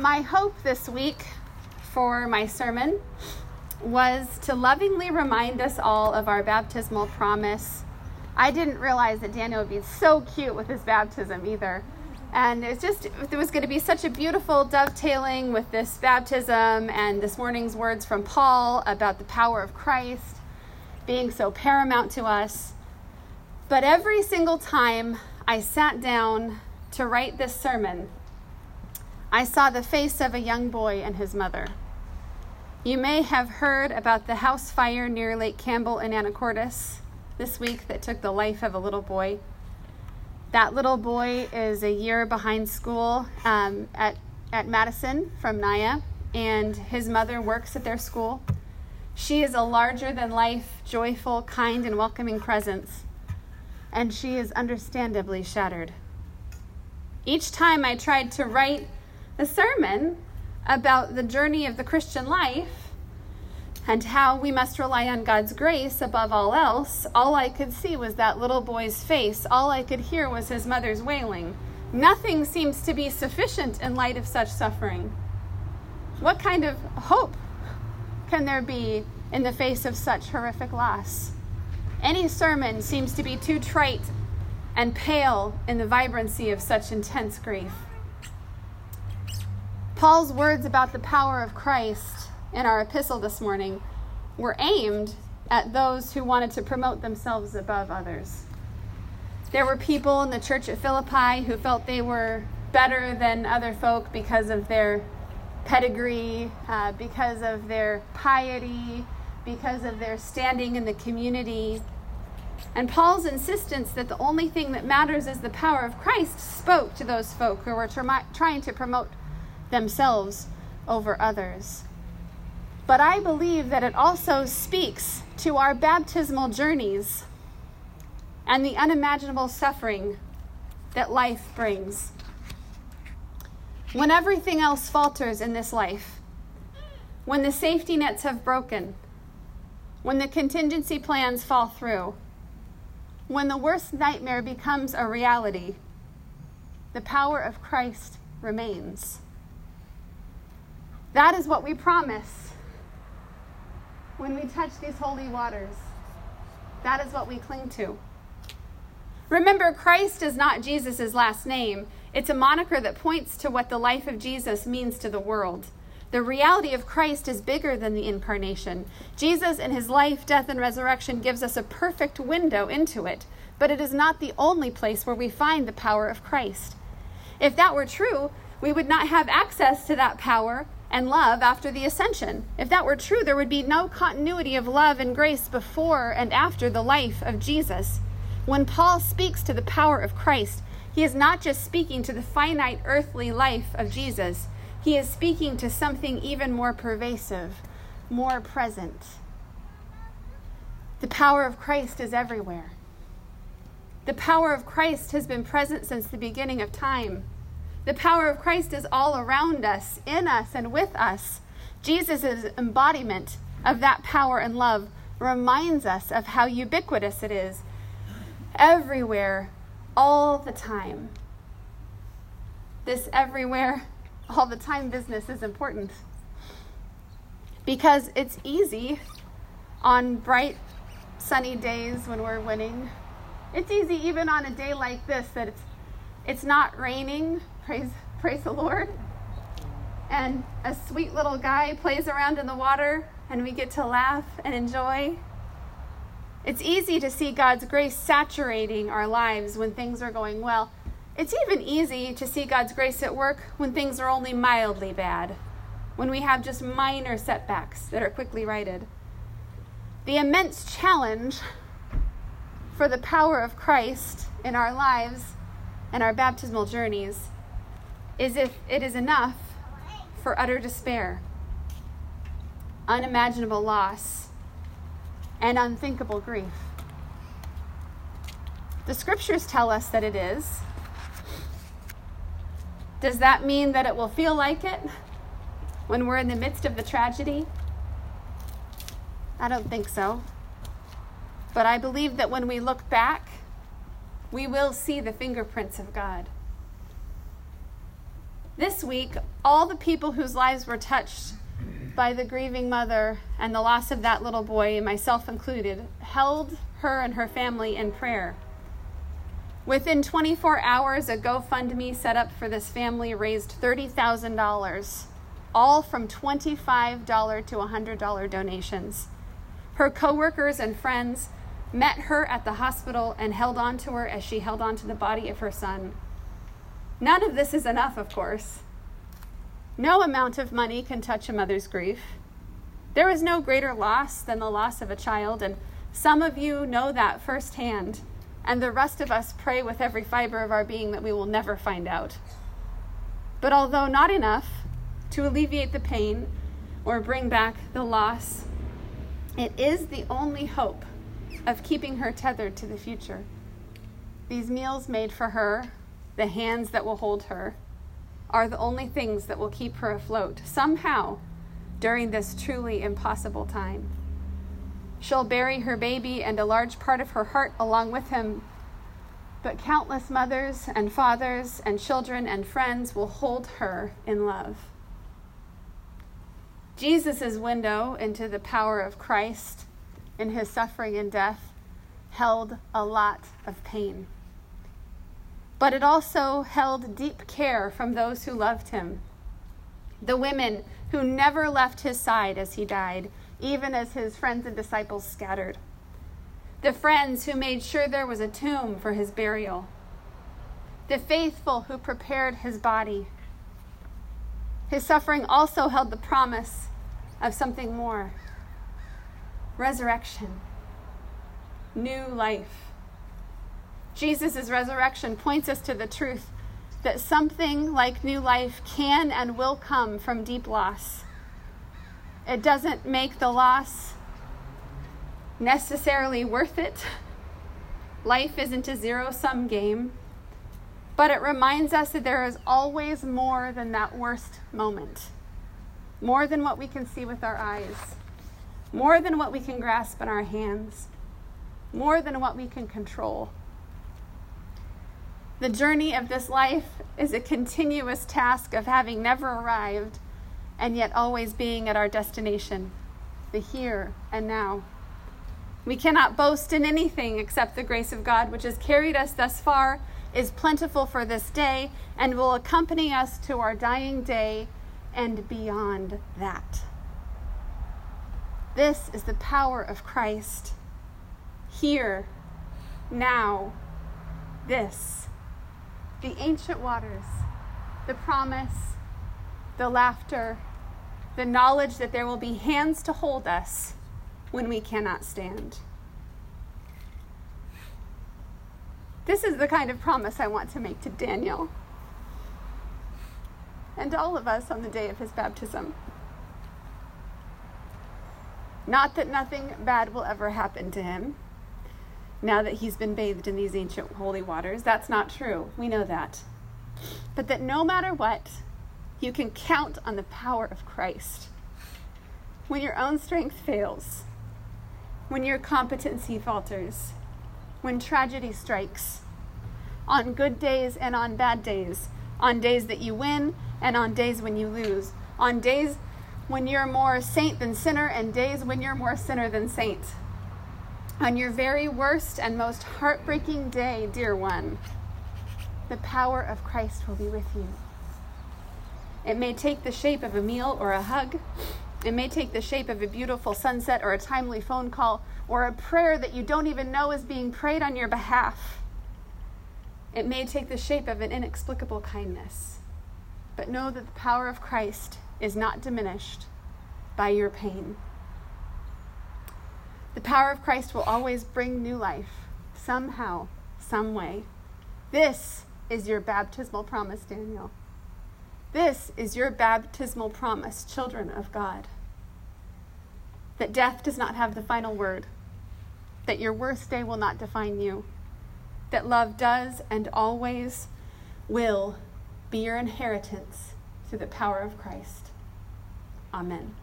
My hope this week for my sermon was to lovingly remind us all of our baptismal promise. I didn't realize that Daniel would be so cute with his baptism either. And there was going to be such a beautiful dovetailing with this baptism and this morning's words from Paul about the power of Christ being so paramount to us. But every single time I sat down to write this sermon, I saw the face of a young boy and his mother. You may have heard about the house fire near Lake Campbell in Anacortes this week that took the life of a little boy. That little boy is a year behind school at Madison from Naya, and his mother works at their school. She is a larger-than-life, joyful, kind, and welcoming presence, and she is understandably shattered. Each time I tried to write the sermon about the journey of the Christian life and how we must rely on God's grace above all else, all I could see was that little boy's face. All I could hear was his mother's wailing. Nothing seems to be sufficient in light of such suffering. What kind of hope can there be in the face of such horrific loss? Any sermon seems to be too trite and pale in the vibrancy of such intense grief. Paul's words about the power of Christ in our epistle this morning were aimed at those who wanted to promote themselves above others. There were people in the church at Philippi who felt they were better than other folk because of their pedigree, because of their piety, because of their standing in the community. And Paul's insistence that the only thing that matters is the power of Christ spoke to those folk who were trying to promote themselves over others. But I believe that it also speaks to our baptismal journeys and the unimaginable suffering that life brings. When everything else falters in this life, when the safety nets have broken, when the contingency plans fall through, when the worst nightmare becomes a reality, the power of Christ remains. That is what we promise when we touch these holy waters. That is what we cling to. Remember, Christ is not Jesus' last name. It's a moniker that points to what the life of Jesus means to the world. The reality of Christ is bigger than the incarnation. Jesus and his life, death, and resurrection gives us a perfect window into it, but it is not the only place where we find the power of Christ. If that were true, we would not have access to that power and love after the ascension. If that were true, there would be no continuity of love and grace before and after the life of Jesus. When Paul speaks to the power of Christ, he is not just speaking to the finite earthly life of Jesus. He is speaking to something even more pervasive, more present. The power of Christ is everywhere. The power of Christ has been present since the beginning of time. The power of Christ is all around us, in us, and with us. Jesus' embodiment of that power and love reminds us of how ubiquitous it is, everywhere, all the time. This everywhere, all the time business is important because it's easy on bright, sunny days when we're winning. It's easy even on a day like this that it's not raining. Praise the Lord. And a sweet little guy plays around in the water and we get to laugh and enjoy. It's easy to see God's grace saturating our lives when things are going well. It's even easy to see God's grace at work when things are only mildly bad, when we have just minor setbacks that are quickly righted. The immense challenge for the power of Christ in our lives and our baptismal journeys is if it is enough for utter despair, unimaginable loss, and unthinkable grief. The scriptures tell us that it is. Does that mean that it will feel like it when we're in the midst of the tragedy? I don't think so. But I believe that when we look back, we will see the fingerprints of God. This week, all the people whose lives were touched by the grieving mother and the loss of that little boy, myself included, held her and her family in prayer. Within 24 hours, a GoFundMe set up for this family raised $30,000, all from $25 to $100 donations. Her coworkers and friends met her at the hospital and held on to her as she held on to the body of her son. None of this is enough, of course. No amount of money can touch a mother's grief. There is no greater loss than the loss of a child, and some of you know that firsthand, and the rest of us pray with every fiber of our being that we will never find out. But although not enough to alleviate the pain or bring back the loss, it is the only hope of keeping her tethered to the future. These meals made for her, the hands that will hold her, are the only things that will keep her afloat somehow during this truly impossible time. She'll bury her baby and a large part of her heart along with him, but countless mothers and fathers and children and friends will hold her in love. Jesus' window into the power of Christ in his suffering and death held a lot of pain. But it also held deep care from those who loved him, the women who never left his side as he died, even as his friends and disciples scattered, the friends who made sure there was a tomb for his burial, the faithful who prepared his body. His suffering also held the promise of something more: resurrection, new life. Jesus' resurrection points us to the truth that something like new life can and will come from deep loss. It doesn't make the loss necessarily worth it. Life isn't a zero-sum game, but it reminds us that there is always more than that worst moment, more than what we can see with our eyes, more than what we can grasp in our hands, more than what we can control. The journey of this life is a continuous task of having never arrived and yet always being at our destination, the here and now. We cannot boast in anything except the grace of God, which has carried us thus far, is plentiful for this day, and will accompany us to our dying day and beyond that. This is the power of Christ. Here, now, this. The ancient waters, the promise, the laughter, the knowledge that there will be hands to hold us when we cannot stand. This is the kind of promise I want to make to Daniel and all of us on the day of his baptism. Not that nothing bad will ever happen to him, now that he's been bathed in these ancient holy waters. That's not true. We know that. But that no matter what, you can count on the power of Christ. When your own strength fails, when your competency falters, when tragedy strikes, on good days and on bad days, on days that you win and on days when you lose, on days when you're more saint than sinner and days when you're more sinner than saint. On your very worst and most heartbreaking day, dear one, the power of Christ will be with you. It may take the shape of a meal or a hug. It may take the shape of a beautiful sunset or a timely phone call or a prayer that you don't even know is being prayed on your behalf. It may take the shape of an inexplicable kindness, but know that the power of Christ is not diminished by your pain. The power of Christ will always bring new life, somehow, some way. This is your baptismal promise, Daniel. This is your baptismal promise, children of God. That death does not have the final word. That your worst day will not define you. That love does and always will be your inheritance through the power of Christ. Amen.